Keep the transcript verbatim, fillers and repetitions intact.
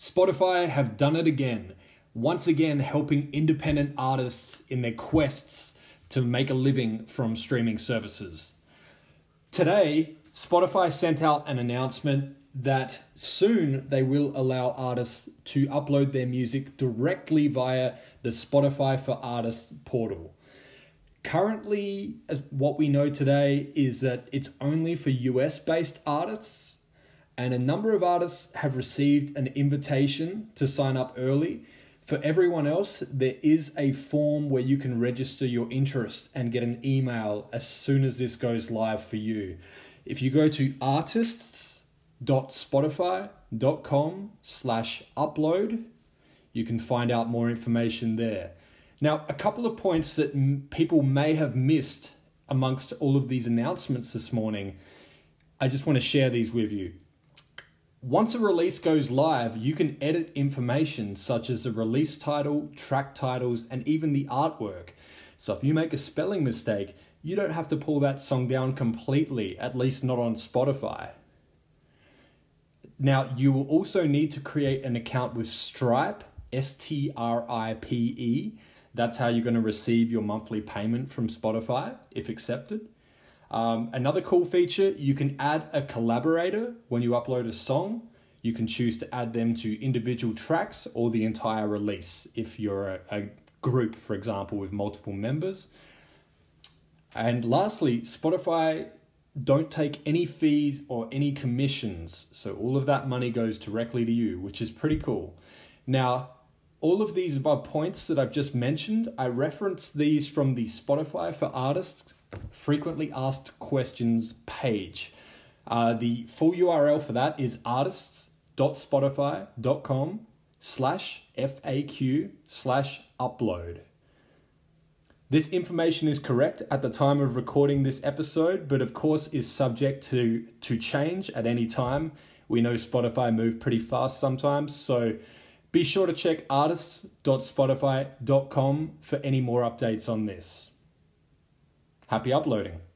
Spotify have done it again, once again helping independent artists in their quests to make a living from streaming services. Today, Spotify sent out an announcement that soon they will allow artists to upload their music directly via the Spotify for Artists portal. Currently, as what we know today is that it's only for U S-based artists, and a number of artists have received an invitation to sign up early. For everyone else, there is a form where you can register your interest and get an email as soon as this goes live for you. If you go to artists dot spotify dot com slash upload, you can find out more information there. Now, a couple of points that m- people may have missed amongst all of these announcements this morning, I just want to share these with you. Once a release goes live, you can edit information such as the release title, track titles, and even the artwork. So if you make a spelling mistake, you don't have to pull that song down completely, at least not on Spotify. Now, you will also need to create an account with Stripe, S T R I P E. That's how you're going to receive your monthly payment from Spotify, if accepted. Um, another cool feature, you can add a collaborator when you upload a song. You can choose to add them to individual tracks or the entire release if you're a, a group, for example, with multiple members. And lastly, Spotify don't take any fees or any commissions. So all of that money goes directly to you, which is pretty cool. Now, all of these above points that I've just mentioned, I reference these from the Spotify for Artists frequently asked questions page. Uh, the full U R L for that is artists dot spotify dot com slash F A Q slash upload. This information is correct at the time of recording this episode, but of course is subject to, to change at any time. We know Spotify move pretty fast sometimes, so be sure to check artists dot spotify dot com for any more updates on this. Happy uploading.